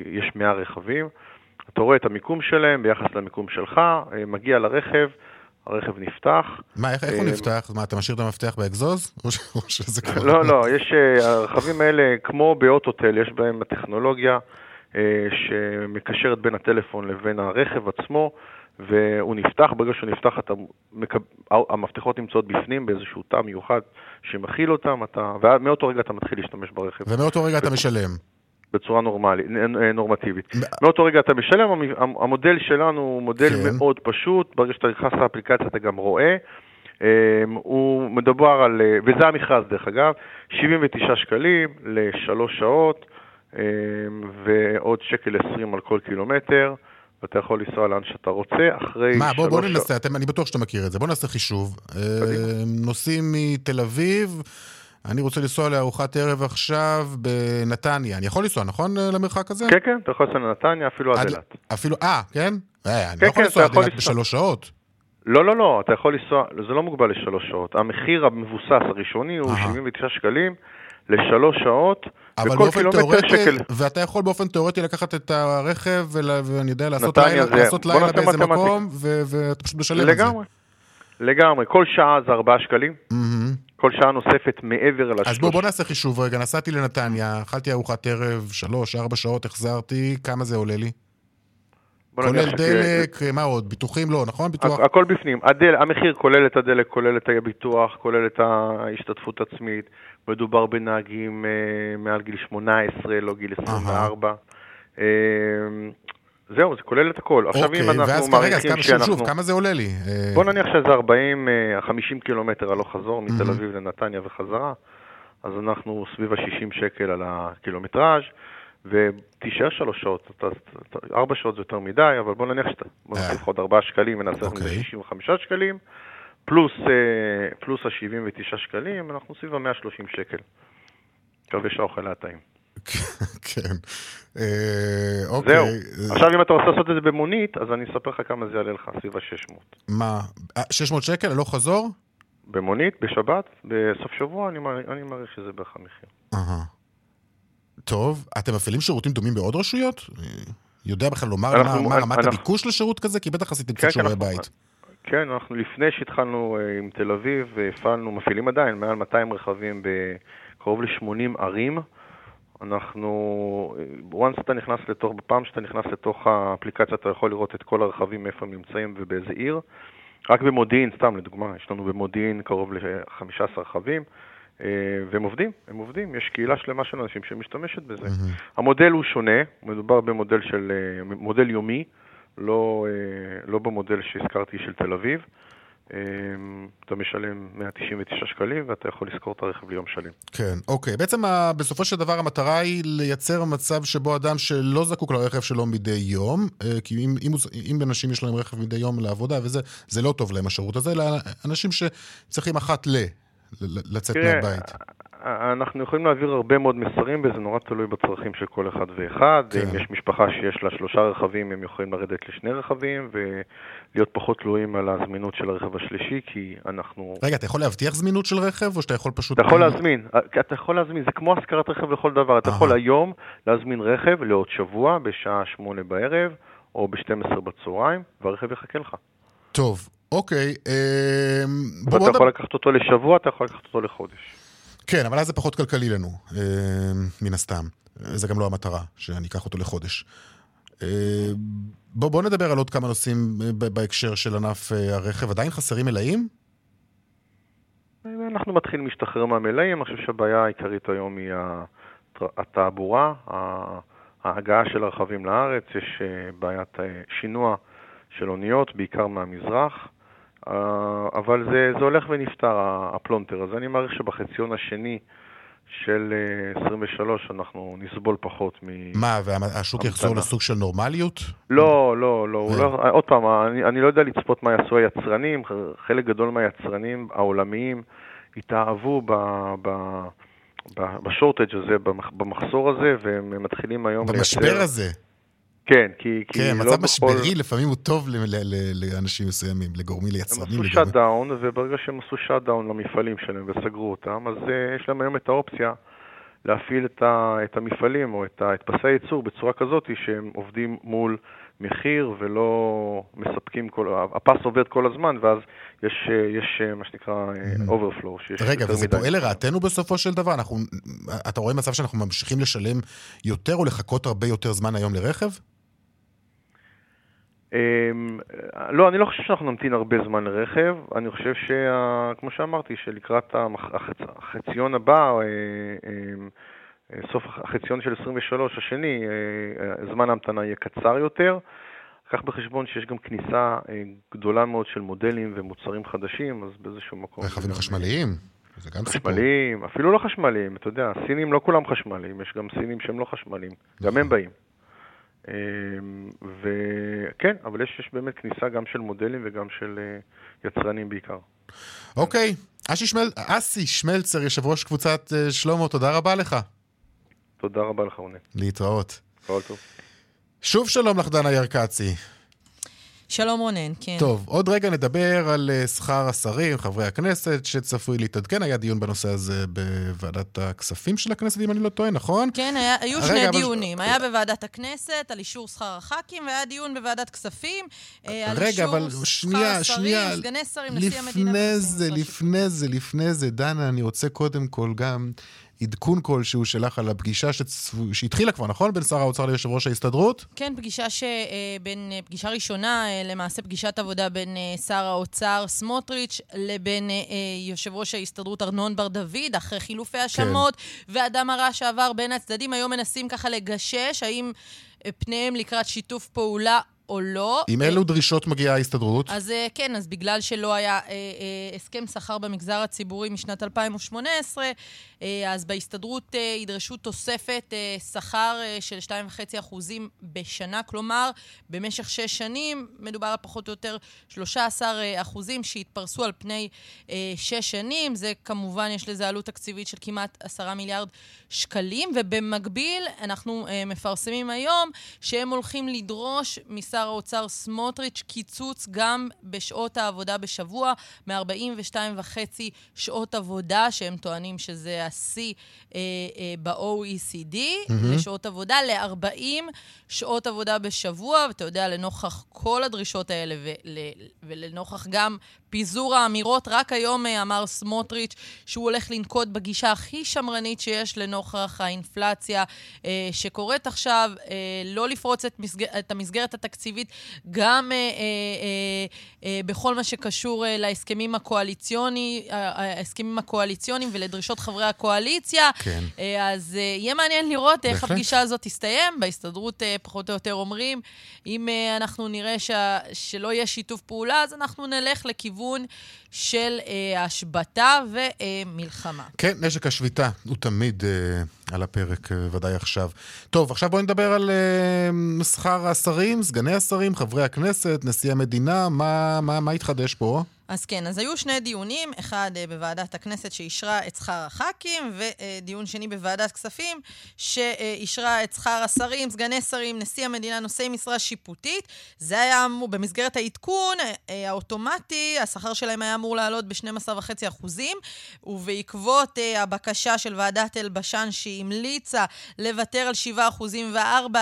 יש 100 רכבים, אתה רואה את המיקום שלהם ביחס למיקום שלך, מגיע לרכב, הרכב נפתח. מה, איך הוא נפתח? מה, אתה משאיר את המפתח באקזוז? לא, לא, יש, הרכבים האלה, כמו באוטוטל, יש בהם הטכנולוגיה שמקשרת בין הטלפון לבין הרכב עצמו, והוא נפתח, ברגע שהוא נפתח, המפתחות נמצאות בפנים באיזשהו תא מיוחד שמכיל אותם, ומאותו רגע אתה מתחיל להשתמש ברכב. ומאותו רגע אתה משלם. בצורה נורמטיבית. מאותו רגע אתה משלם, המודל שלנו הוא מודל מאוד פשוט, ברגע שאתה נכנס לאפליקציה אתה גם רואה, הוא מדבר על, וזה המכרז דרך אגב, 79 שקלים ל3 שעות, ועוד 1.20 שקל על כל קילומטר, ואתה יכול לנסוע לאן שאתה רוצה, אחרי 3 שעות. בוא ננסה, אני בטוח שאתה מכיר את זה, בוא נעשה חישוב. נוסעים מתל אביב, אני רוצה לנסוע לארוחת ערב עכשיו בנתניה. אני יכול לנסוע, נכון, למרחק הזה? כן, כן, אתה יכול לנסוע לנתניה, אפילו עד אילת. אפילו, כן? אני לא יכול לנסוע עד אילת בשלוש שעות. לא, לא, לא, אתה יכול לנסוע, זה לא מוגבל לשלוש שעות. המחיר המבוסס הראשוני הוא 79 שקלים לשלוש שעות, וכל קילומטר שקל. ואתה יכול באופן תיאורטי לקחת את הרכב, ואני יודע, לעשות לילה באיזה מקום, ואתה פשוט משלם את זה. לגמרי, כל שעה זה 4 שקלים. כל שעה נוספת מעבר לשלוש. אז בוא נעשה חישוב רגע, נסעתי לנתניה, אכלתי ארוחת ערב, 3-4 שעות, החזרתי, כמה זה עולה לי? כולל דלק, מה עוד? ביטוחים לא, נכון? ביטוח? הכל בפנים. המחיר כולל את הדלק, כולל את הביטוח, כולל את ההשתתפות עצמית, מדובר בנהגים מעל גיל 18, לא גיל 24. זהו, זה כולל את הכל. אוקיי, ואז כרגע, אז כמה זה עולה לי? בוא נניח שזה 40-50 קילומטר הלוך חזור, מתל אביב לנתניה וחזרה, אז אנחנו סביב ה-60 שקל על הקילומטראז', ותשאר 3 שעות, 4 שעות זה יותר מדי, אבל בוא נניח שאתה עוד 4 שקלים, ונעשה מזה 65 שקלים, פלוס ה-79 שקלים, אנחנו סביב ה-130 שקל. קרבי שעה אוכל להטעים. כן, אוקיי. זהו, עכשיו אם אתה רוצה לעשות את זה במונית, אז אני אספר לך כמה זה יעלה לך, סביב ה-600. מה? 600 שקל, לא חזור? במונית, בשבת, בסוף שבוע, אני מעריך שזה בערך המחיר. טוב, אתם מפעילים שירותים דומים בעוד רשויות? יודע בכלל לומר מה רמת הביקוש לשירות כזה? כי בטח עשיתם קצת שיעורי בית. כן, אנחנו לפני שהתחלנו עם תל אביב, מפעילים עדיין מעל 200 רכבים בקרוב ל-80 ערים, אנחנו, בפעם שאתה נכנס לתוך האפליקציה, אתה יכול לראות את כל הרכבים, איפה הם נמצאים ובאיזה עיר. רק במודיעין, סתם לדוגמה, יש לנו במודיעין קרוב ל-15 רכבים, והם עובדים, יש קהילה שלמה של אנשים שמשתמשת בזה. המודל הוא שונה, מדובר במודל של, מודל יומי, לא במודל שהזכרתי של תל אביב. אתה משלם 199 שקלים ואתה יכול לזכור את הרכב ליום שלם. כן, אוקיי. בעצם בסופו של דבר המטרה היא לייצר מצב שבו אדם שלא זקוק לרכב שלו מדי יום, כי אם אנשים יש להם רכב מדי יום לעבודה, וזה לא טוב להם השירות הזה, אלא אנשים שצריכים אחת לצאת מהבית. אנחנו יכולים להעביר הרבה מאוד מסרים, וזה נורא תלוי בצרכים של כל אחד ואחד. אם יש משפחה שיש לה 3 רכבים, הם יכולים לרדת ל2 רכבים, ולהיות פחות תלויים על הזמינות של הרכב השלישי, כי אנחנו... רגע, אתה יכול להבטיח זמינות של רכב, או שאתה יכול פשוט... אתה יכול להזמין, זה כמו השכרת רכב לכל דבר. אתה יכול היום להזמין רכב לעוד שבוע, בשעה 8 בערב, או ב-12 בצהריים, והרכב יחכה לך. טוב, אוקיי. אתה יכול לקחת אותו לשבוע, אתה יכול לקחת אותו לחודש. כן, אבל אז זה פחות כלכלי לנו, מן הסתם. זה גם לא המטרה, שאני אקח אותו לחודש. בואו נדבר על עוד כמה נושאים בהקשר של ענף הרכב. עדיין חסרים מלאים? אנחנו מתחילים להשתחרר מהמלאים. אני חושב שהבעיה העיקרית היום היא התעבורה, ההגעה של הרכבים לארץ. יש בעיית שינוע של אוניות, בעיקר מהמזרח. אבל זה הולך ונפטר, הפלונטר. אז אני מעריך שבחציון השני של 23 אנחנו נסבול פחות מ... מה, והשוק יחזור לסוג של נורמליות? לא, לא, לא. עוד פעם, אני לא יודע לצפות מה יעשו היצרנים. חלק גדול מהיצרנים העולמיים התאהבו בשורטג' הזה, במחסור הזה, והם מתחילים היום... במשבר הזה. כן, כי מצב משברי לפעמים הוא טוב לאנשים מסוימים, לגורמים, ליצרנים. הם עשו שטדאון, וברגע שהם עשו שטדאון למפעלים שלהם וסגרו אותם, אז יש להם היום את האופציה להפעיל את המפעלים או את פסי הייצור בצורה כזאת שהם עובדים מול מחיר ולא מספקים, הפס עובד כל הזמן, ואז יש מה שנקרא אוברפלור. רגע, וזה פועל לרעתנו בסופו של דבר? אתה רואה מצב שאנחנו ממשיכים לשלם יותר או לחכות הרבה יותר זמן היום לרכב? לא, אני לא חושב שאנחנו נמתין הרבה זמן לרכב. אני חושב שכמו שאמרתי, שלקראת החציון הבא, סוף החציון של 23 השני, זמן ההמתנה יהיה קצר יותר. כך בחשבון שיש גם כניסה גדולה מאוד של מודלים ומוצרים חדשים, אז באיזשהו מקום... רכבים חשמליים, זה גם סיפור. חשמליים, אפילו לא חשמליים, אתה יודע, הסינים לא כולם חשמליים, יש גם סינים שהם לא חשמליים, גם הם באים. וכן, אבל יש באמת כניסה גם של מודלים וגם של יצרנים בעיקר. אוקיי, אסי שמלצר, יושב ראש קבוצת שלמה, תודה רבה לך. תודה רבה לך, רונן. להתראות. כל טוב. שוב שלום לך, דנה ירקצי. שלום רונן, כן. טוב, עוד רגע נדבר על שכר השרים, חברי הכנסת, שצפוי להתעדכן. היה דיון בנושא הזה בוועדת הכספים של הכנסת, אם אני לא טועה, נכון? כן, היו שני דיונים. היה בוועדת הכנסת על אישור שכר הח"כים, והיה דיון בוועדת כספים על אישור שכר השרים, סגני שרים, נשיא המדינה. לפני זה, דנה, אני רוצה קודם כל גם... עדכון כלשהו שלך על הפגישה שהתחילה כבר, נכון? בין שר האוצר ליושב ראש ההסתדרות? כן, פגישה ראשונה, למעשה פגישת עבודה בין שר האוצר סמוטריץ' לבין יושב ראש ההסתדרות ארנון בר-דוד, אחרי חילופי השמות, כן. ואדם הרע שעבר בין הצדדים, היום מנסים ככה לגשש, האם פניהם לקראת שיתוף פעולה או לא. עם אילו דרישות מגיעה ההסתדרות? אז כן, אז בגלל שלא היה הסכם שכר במגזר הציבורי משנת 2018, אז בהסתדרות ידרשו תוספת שכר של 2.5% בשנה, כלומר, במשך 6 שנים, מדובר על פחות או יותר 13% שהתפרסו על פני 6 שנים, זה כמובן יש לזה עלות תקציבית של כמעט 10 מיליארד שקלים, ובמקביל אנחנו מפרסמים היום שהם הולכים לדרוש מסע שר האוצר סמוטריץ' קיצוץ גם בשעות העבודה בשבוע, מ-42.5 שעות עבודה, שהם טוענים שזה ה-C ב-OECD, לשעות עבודה, ל-40 שעות עבודה בשבוע, ואתה יודע, לנוכח כל הדרישות האלה, ולנוכח גם פיזור האמירות, רק היום אמר סמוטריץ' שהוא הולך לנקוט בגישה הכי שמרנית שיש לנוכח האינפלציה שקורית עכשיו, לא לפרוץ את המסגרת התקציבית, גם בכל מה שקשור להסכמים הקואליציוניים ולדרישות חברי הקואליציה. כן. אז יהיה מעניין לראות איך הפגישה הזאת תסתיים. בהסתדרות פחות או יותר אומרים, אם אנחנו נראה שלא יהיה שיתוף פעולה, אז אנחנו נלך לכיוון של השבטה ומלחמה. כן, נשק השביטה הוא תמיד על הפרק, ודאי עכשיו. טוב, עכשיו בואו נדבר על שכר השרים, סגני השרים, חברי הכנסת, נשיא המדינה, מה התחדש פה? אז כן, אז היו 2 דיונים, אחד בוועדת הכנסת שאישרה את שכר הח"כים, ודיון שני בוועדת כספים שאישרה את שכר השרים, סגני שרים, נשיא המדינה, נושאי משרה שיפוטית. זה היה אמור, במסגרת העדכון האוטומטי, השכר שלהם היה אמור לעלות ב-12.5%, ובעקבות הבקשה של ועדת אלבשן שהמליצה לוותר על 7.4%,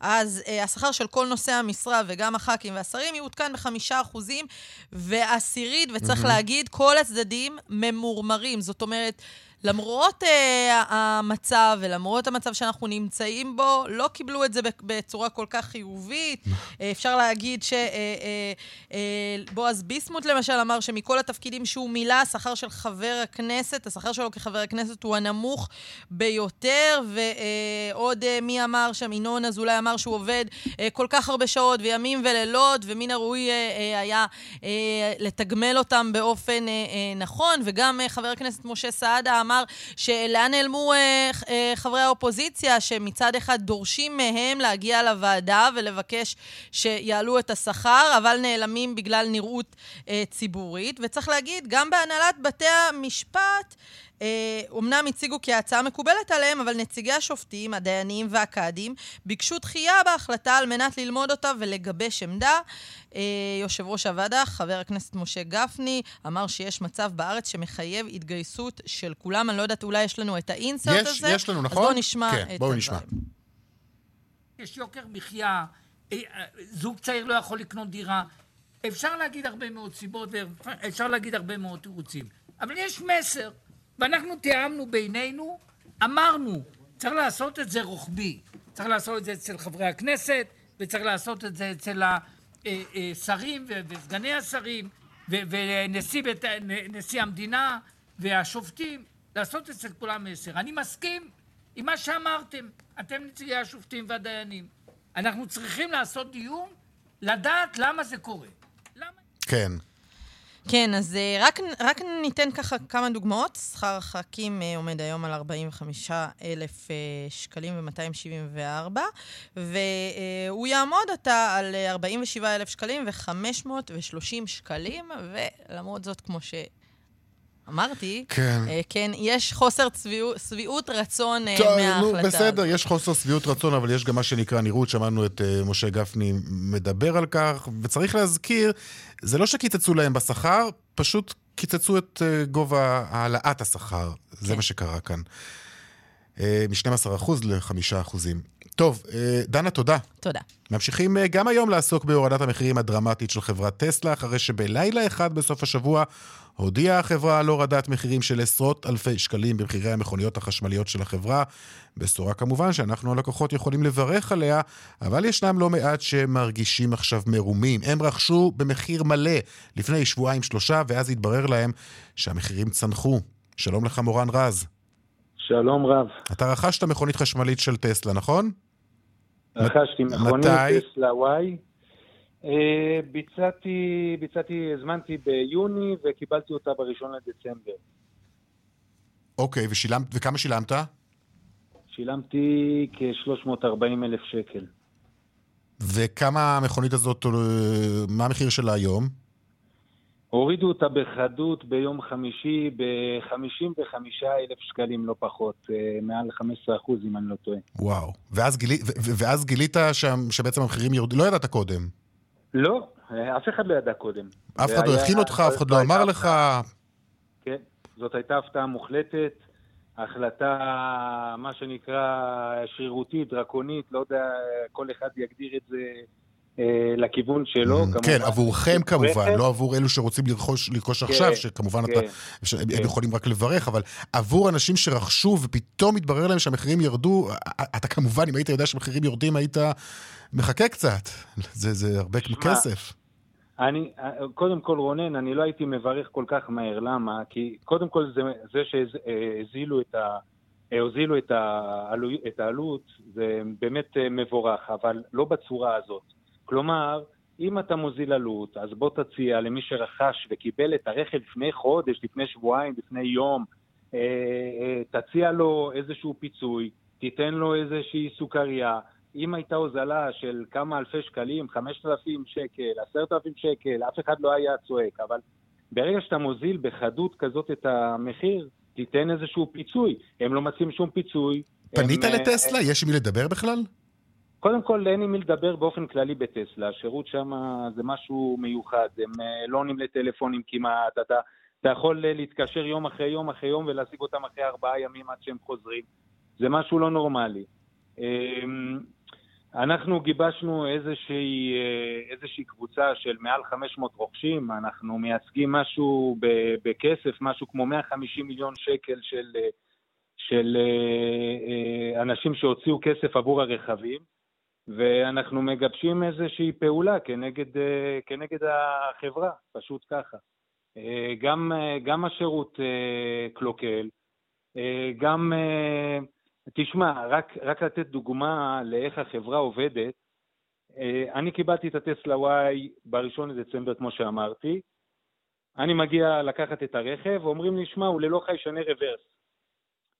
אז השכר של כל נושאי המשרה וגם הח"כים והשרים יעודכן ב5%, ועשירית, וצריך להגיד, כל הצדדים ממורמרים. זאת אומרת, למרות המצב ולמרות המצב שאנחנו נמצאים בו, לא קיבלו את זה בצורה כל כך חיובית. אפשר להגיד שבועז ביסמוט למשל אמר שמכל התפקידים שהוא מילא, השכר של חבר הכנסת, השכר שלו כחבר הכנסת הוא הנמוך ביותר, ועוד מי אמר שם, ינון אזולאי אמר שהוא עובד כל כך הרבה שעות וימים ולילות, ומין הראוי היה לתגמל אותם באופן נכון, וגם חבר הכנסת משה סעדה אמר שלאן אלמו חברי האופוזיציה, שמצד אחד דורשים מהם להגיע לוועדה ולבקש שיעלו את השכר, אבל נעלמים בגלל נראות ציבורית. וצריך להגיד, גם בהנהלת בתי המשפט, אמנם הציגו כי ההצעה מקובלת עליהם, אבל נציגי השופטים, הדיינים והקאדים ביקשו דחייה בהחלטה על מנת ללמוד אותה ולגבש עמדה. יושב ראש הוועדה, חבר הכנסת משה גפני, אמר שיש מצב בארץ שמחייב התגייסות של כולם. אני לא יודעת, אולי יש לנו את האינסרט הזה. יש לנו, נכון? אז בואו נשמע. כן, בואו נשמע. יש יוקר מחיה, זוג צעיר לא יכול לקנות דירה. אפשר להגיד הרבה מאוד סיבות, אפשר להגיד הרבה מאוד תירוצים. אבל יש מסר. ואנחנו תיאמנו בינינו, אמרנו, צריך לעשות את זה רוחבי. צריך לעשות את זה אצל חברי הכנסת, וצריך לעשות את זה אצל השרים וסגני השרים, ונשיא המדינה והשופטים, לעשות אצל כולם מסר. אני מסכים עם מה שאמרתם, אתם נציגי השופטים והדיינים. אנחנו צריכים לעשות דיון, לדעת למה זה קורה. כן. כן, אז רק ניתן ככה כמה דוגמאות. שכר הח"כים עומד היום על 45,000 שקלים ו-274, והוא יעמוד עתה על 47,000 שקלים ו-530 שקלים, ולמרות זאת, כמו ש... אמרתי, כן, יש חוסר סביעות רצון מההחלטה. בסדר, יש חוסר סביעות רצון, אבל יש גם מה שנקרא נראות, שמענו את משה גפני מדבר על כך, וצריך להזכיר, זה לא שקיצצו להם בשכר, פשוט קיצצו את גובה העלאת השכר, זה מה שקרה כאן. מ-12% ל-5%. טוב, דנה, תודה. תודה. ממשיכים גם היום לעסוק בהורדת המחירים הדרמטית של חברת טסלה, אחרי שבלילה אחד בסוף השבוע הודיעה החברה על הורדת מחירים של עשרות אלפי שקלים במחירי המכוניות החשמליות של החברה. בשורה כמובן שאנחנו הלקוחות יכולים לברך עליה, אבל ישנם לא מעט שמרגישים עכשיו מרומים. הם רכשו במחיר מלא לפני שבועיים-3, ואז התברר להם שהמחירים צנחו. שלום לך, מורן רז. שלום רב. אתה רכשת מכונית חשמלית של טסלה, נכון? רכשתי מכונית טסלה וואי. הזמנתי ביוני וקיבלתי אותה בראשון לדצמבר. אוקיי, וכמה שילמת? שילמתי כ-340,000 שקל. וכמה המכונית הזאת, מה המחיר שלה היום? הורידו אותה בחדות ביום חמישי ב-55,000 שקלים, לא פחות, מעל 15% אם אני לא טועה. וואו, ואז גילית שבעצם המחירים יורדים, לא ידעת קודם. לא, אף אחד לא ידע קודם. אף אחד לא הכין אותך, אף אחד לא אמר לך. כן, זאת הייתה הפתעה מוחלטת, החלטה, מה שנקרא, שרירותית, דרקונית, לא יודע, כל אחד יגדיר את זה לכיוון שלו. כן, עבורכם כמובן, לא עבור אלו שרוצים לרכוש עכשיו, שכמובן הם יכולים רק לברך, אבל עבור אנשים שרכשו ופתאום התברר להם שהמחירים ירדו, אתה כמובן, אם היית יודע שהמחירים יורדים, היית מחכה קצת. זה הרבה כסף. קודם כל, רונן, אני לא הייתי מברך כל כך מהר. למה? כי קודם כל זה שהזילו את העלות, זה באמת מבורך, אבל לא בצורה הזאת. כלומר, אם אתה מוזיל עלות, אז בוא תציע למי שרכש וקיבל את הרכב לפני חודש, לפני שבועיים, לפני יום, תציע לו איזשהו פיצוי, תיתן לו איזושהי סוכריה. אם הייתה הוזלה של כמה אלפי שקלים, 5,000 שקל, 10,000 שקל, אף אחד לא היה צועק, אבל ברגע שאתה מוזיל בחדות כזאת את המחיר, תיתן איזשהו פיצוי. הם לא מציעים שום פיצוי. פנית לטסלה? יש מי לדבר בכלל? קודם כל, אין עם מי לדבר באופן כללי בטסלה. השירות שם זה משהו מיוחד. הם לא עונים לטלפונים כמעט. אתה יכול להתקשר יום אחרי יום אחרי יום ולהשיג אותם אחרי 4 ימים עד שהם חוזרים. זה משהו לא נורמלי. אנחנו גיבשנו איזושהי קבוצה של מעל 500 רוכשים, אנחנו מייצגים משהו בכסף, משהו כמו 150 מיליון שקל של אנשים שהוציאו כסף עבור הרכבים, ואנחנו מגבשים איזושהי פעולה כנגד החברה, פשוט ככה. גם השירות קלוקל, גם... תשמע, רק לתת דוגמה לאיך החברה עובדת, אני קיבלתי את הטסלה Y בראשון לדצמבר, כמו שאמרתי, אני מגיע לקחת את הרכב, אומרים לי, שמע, הוא ללא חיישני רוורס.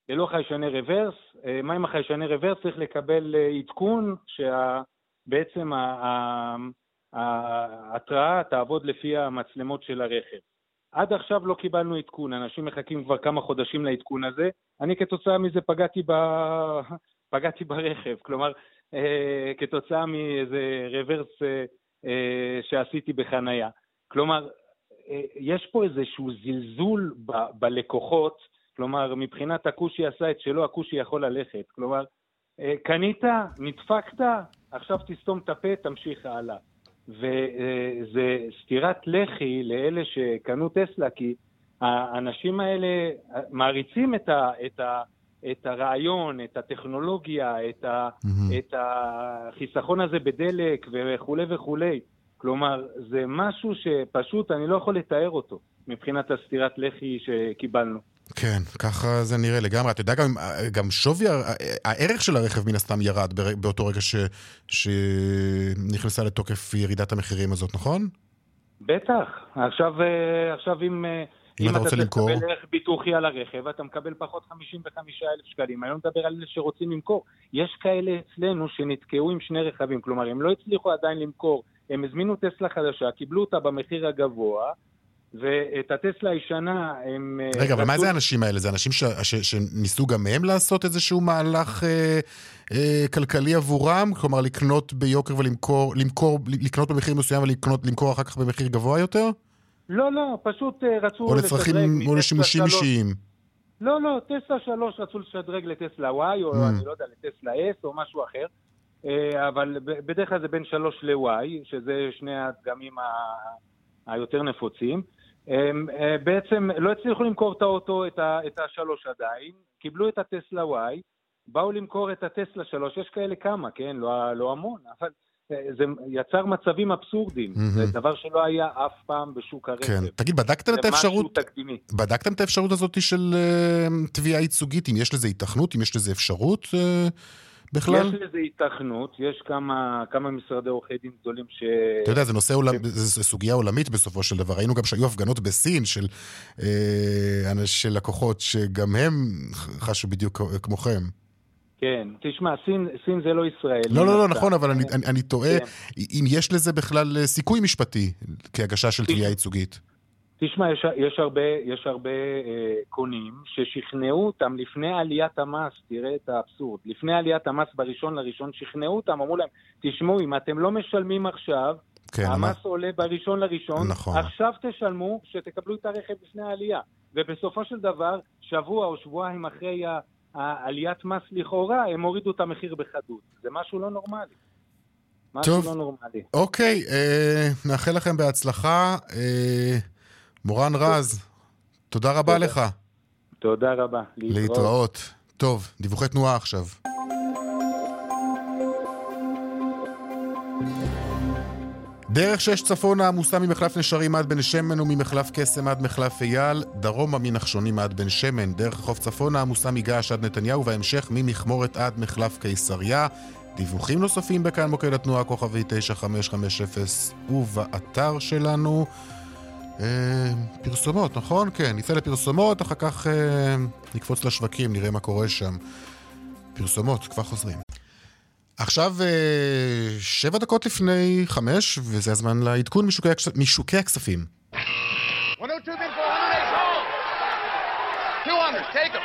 ללא חיישני רוורס, מה עם החיישני רוורס? צריך לקבל עדכון שבעצם ההתראה תעבוד לפי המצלמות של הרכב. עד עכשיו לא קיבלנו עדכון, אנשים מחכים כבר כמה חודשים לעדכון הזה, אני כתוצאה מזה פגעתי ברכב, כלומר, כתוצאה מאיזה רוורס שעשיתי בחנייה. כלומר, יש פה איזשהו זלזול בלקוחות, כלומר, מבחינת הקושי עשה את שלו, הקושי יכול ללכת, כלומר, קנית, נדפקת, עכשיו תסתום את הפה, תמשיך הלאה. וזה סתירת לחי לאלה שקנו טסלה, כי האנשים האלה מעריצים את הרעיון, את הטכנולוגיה, את החיסכון הזה בדלק וכו' וכו'. כלומר, זה משהו שפשוט אני לא יכול לתאר אותו מבחינת הסתירת לחי שקיבלנו. כן, ככה זה נראה לגמרי. אתה יודע, גם שווי, הערך של הרכב מן הסתם ירד באותו רגע שנכנסה לתוקף ירידת המחירים הזאת, נכון? בטח. עכשיו אם אתה רוצה למכור... לקבל ערך ביטוחי על הרכב, אתה מקבל פחות 55,000 שקלים. היום נדבר על אלה שרוצים למכור. יש כאלה אצלנו שנתקעו עם שני רכבים, כלומר, הם לא הצליחו עדיין למכור. הם הזמינו טסלה חדשה, קיבלו אותה במחיר הגבוה, ואת הטסלה הישנה הם... רגע, אבל מה זה האנשים האלה? זה אנשים שניסו גם מהם לעשות איזשהו מהלך כלכלי עבורם? כלומר, לקנות ביוקר ולמכור, לקנות במחיר מסוים ולמכור אחר כך במחיר גבוה יותר? לא, פשוט רצו... או לצרכים, או לשימושים אישיים. לא, טסלה 3 רצו לשדרג לטסלה Y, או אני לא יודע, לטסלה S, או משהו אחר. אבל בדרך כלל זה בין 3 ל-Y, שזה שני הדגמים היותר נפוצים. בעצם לא הצליחו למכור את האוטו, את ה-3 עדיין, קיבלו את הטסלה Y, באו למכור את הטסלה 3, יש כאלה כמה, כן? לא המון, אבל זה יצר מצבים אבסורדים, זה דבר שלא היה אף פעם בשוק הרכב. כן, תגיד, בדקתם את האפשרות הזאת של תביעה ייצוגית, אם יש לזה התכנות, אם יש לזה אפשרות בכלל? יש לזה התכנות, יש כמה משרדי עורכי דין גדולים ש... אתה יודע, זה סוגיה עולמית בסופו של דבר, ראינו גם שהיו הפגנות בסין של לקוחות שגם הם חשו בדיוק כמוכם. כן, תשמע, סין זה לא ישראל. לא, נכון, אבל אני טועה, אם יש לזה בכלל סיכוי משפטי כהגשה של תביעה ייצוגית. תשמע, יש הרבה קונים ששכנעו אותם לפני עליית המס, תראה את האבסורד, לפני עליית המס ב1 לראשון שכנעו אותם, אמרו להם, תשמעו, אם אתם לא משלמים עכשיו, כן, המס עולה ב1 לראשון, נכון. עכשיו תשלמו שתקבלו את הרכב לפני העלייה, ובסופו של דבר, שבוע או שבועיים אחרי העליית מס לכאורה, הם הורידו את המחיר בחדות, זה משהו לא נורמלי. משהו טוב. לא נורמלי. אוקיי, נאחל לכם בהצלחה, מורן רז, תודה רבה לך. תודה רבה. להתראות. טוב, דיווחי תנועה עכשיו. דרך 6 צפונה עמוסה ממחלף נשרים עד בן שמן וממחלף קסם עד מחלף אייל, דרומה מנחשונים עד בן שמן, דרך חוף צפונה עמוסה מגעש עד נתניהו ובהמשך ממכמורת עד מחלף קיסריה. דיווחים נוספים בכאן מוקד התנועה כוכבי 9550 ובאתר שלנו. פרסומות, נכון? כן, נצא לפרסומות, אחר כך נקפוץ לשווקים, נראה מה קורה שם. פרסומות, כבר חוזרים. עכשיו 7 דקות לפני 5, וזה הזמן לעדכון משוקי הכספים. 102, 200, take them.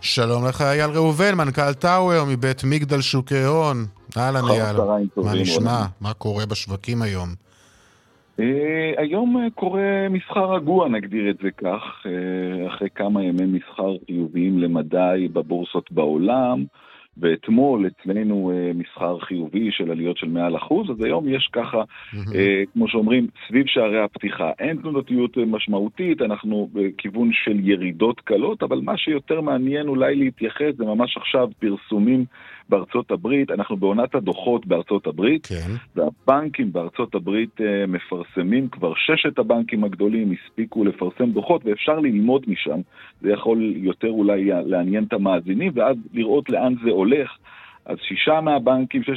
שלום לך, אייל ראובן, מנכ"ל טאואר מבית מגדל שוקי הון. אהלן אייל, מה נשמע? מה קורה בשווקים היום? היום קורה מסחר רגוע, נגדיר את זה כך, אחרי כמה ימי מסחר חיוביים למדי בבורסות בעולם, ואתמול אצלנו מסחר חיובי של עליות של 100%, אז היום יש ככה, כמו שאומרים, סביב שערי הפתיחה. אין תנודתיות משמעותית, אנחנו בכיוון של ירידות קלות, אבל מה שיותר מעניין אולי להתייחס, זה ממש עכשיו פרסומים בארצות הברית, אנחנו בעונת הדוחות בארצות הברית, והבנקים בארצות הברית מפרסמים, כבר 6 הבנקים הגדולים הספיקו לפרסם דוחות, ואפשר ללמוד משם, זה יכול יותר אולי לעניין את המאזינים, ואז לראות לאן זה הולך. אז 6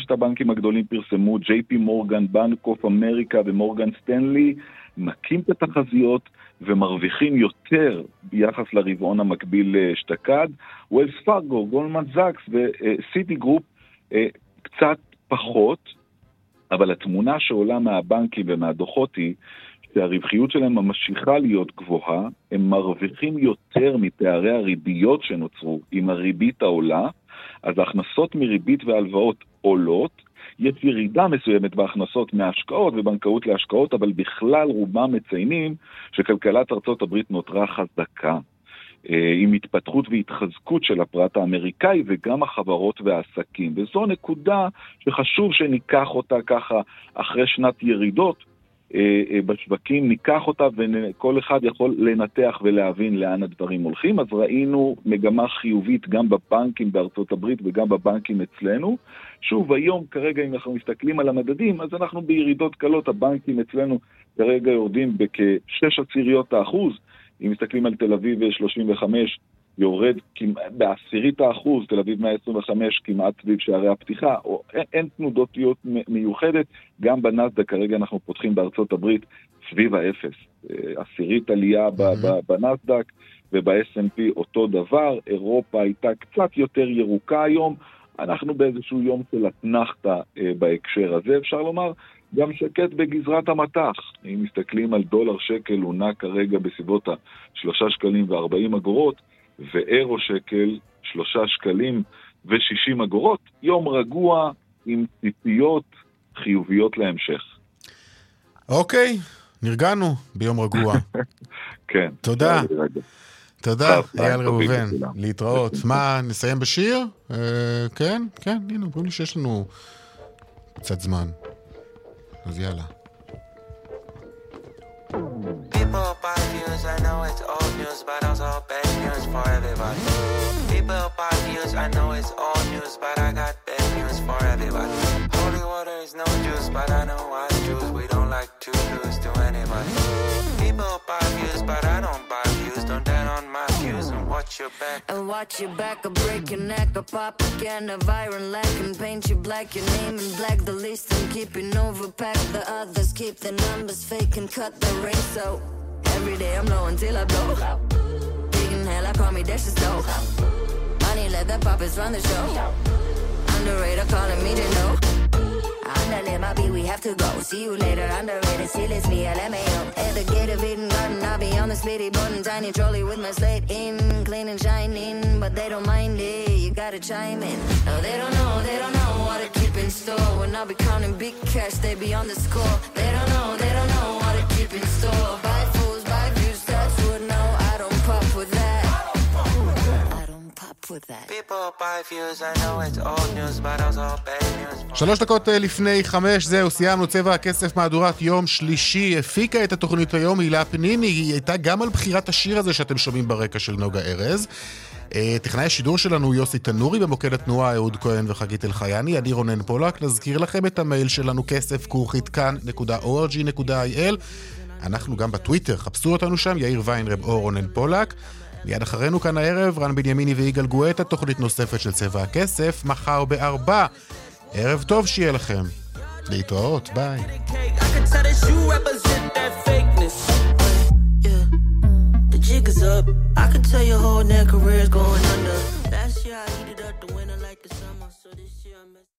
הבנקים הגדולים פרסמו, ג'יי פי מורגן, בנק אוף אמריקה ומורגן סטנלי, מקים את התחזיות ומרוויחים יותר ביחס לרבעון המקביל שתקד. ווילס פארגו, גולדמן זאקס וסיטי גרופ קצת פחות, אבל התמונה שעולה מהבנקים ומהדוחות היא שהרווחיות שלהם ממשיכה להיות גבוהה, הם מרוויחים יותר מתארי הריביות שנוצרו עם הריבית העולה, אז ההכנסות מריבית והלוואות עולות, יש ירידה מסוימת בהכנסות מההשקעות ובנקאות להשקעות, אבל בכלל רובם מציינים שכלכלת ארצות הברית נותרה חזקה, עם התפתחות והתחזקות של הפרט האמריקאי וגם החברות והעסקים. וזו נקודה שחשוב שניקח אותה ככה אחרי שנת ירידות בשווקים, ניקח אותה וכל אחד יכול לנתח ולהבין לאן הדברים הולכים. אז ראינו מגמה חיובית גם בבנקים בארצות הברית וגם בבנקים אצלנו. שוב, היום כרגע אם אנחנו מסתכלים על המדדים, אז אנחנו בירידות קלות, הבנקים אצלנו כרגע יורדים בכ-0.6%, אם מסתכלים על תל אביב 35, יורד ב0.1%, תל אביב 125 כמעט סביב שערי הפתיחה, או אין תנודתיות מיוחדת, גם בנסדק כרגע אנחנו פותחים בארצות הברית סביב האפס, 0.1 עלייה בנסדק, וב-S&P אותו דבר, אירופה הייתה קצת יותר ירוקה היום, אנחנו באיזשהו יום של התנחתה בהקשר הזה, אפשר לומר, גם שקט בגזרת המתח. אם מסתכלים על דולר שקל, הוא נע כרגע בסביבות ה$3.40, ואירו שקל 3.60, יום רגוע עם ציפיות חיוביות להמשך. אוקיי, נרגענו ביום רגוע. כן. תודה. תודה, יאיר ראובן, להתראות. מה, נסיים בשיר? כן, כן, הנה, אומרים לי שיש לנו קצת זמן. אז יאללה. People buy views, I know it's old news, but also bad news for everybody. People buy views, I know it's old news, but I got bad news for everybody. Holy water is no juice, but I know why juice, we don't like to lose to anybody. People buy views, but I don't buy views, don't bet on my views, and watch your back. And watch your back, I'll break your neck, I'll pop again, I'll iron lack, and paint you black, your name in black, the list I'm keeping overpacked, the others keep the numbers fake and cut the ring, so... Every day I'm low until I blow. Digging hell, I call me Dash's dope. Money, let the puppets run the show. Underrated calling me to know. Underlay my B, we have to go. See you later, underrated, see it's me, LMAO. At the gate of Eden Garden, I'll be on the splitty button. Tiny trolley with my slate in, clean and shining. But they don't mind it, you gotta chime in. No, they don't know what to keep in store. When I be counting big cash, they be on the score. They don't know what to keep in store. Buy fools, buy views, that's what no, I don't pop with that. I don't pop with that. People buy views, I know it's old news, but also bad news. 3:55, זהו, סיימנו צבע הכסף מהדורת יום שלישי. הפיקה את התוכנית היום הילה פניני, היא הייתה גם על בחירת השיר הזה שאתם שומעים ברקע של נוגה ארז. טכנאי השידור שלנו יוסי תנורי, במוקד התנועה אהוד כהן וחגית אלחייני, אני רונן פולק, נזכיר לכם את המייל שלנו כסף@כאן.org.il. אנחנו גם בטוויטר, חפשו אותנו שם, יאיר ויינרב או רונן פולק. מיד אחרינו כאן הערב, רן בנימיני ויגאל גואטה, תוכנית נוספת של צבע הכסף, מחר ב-16:00. ערב טוב שיהיה לכם, להתראות, ביי.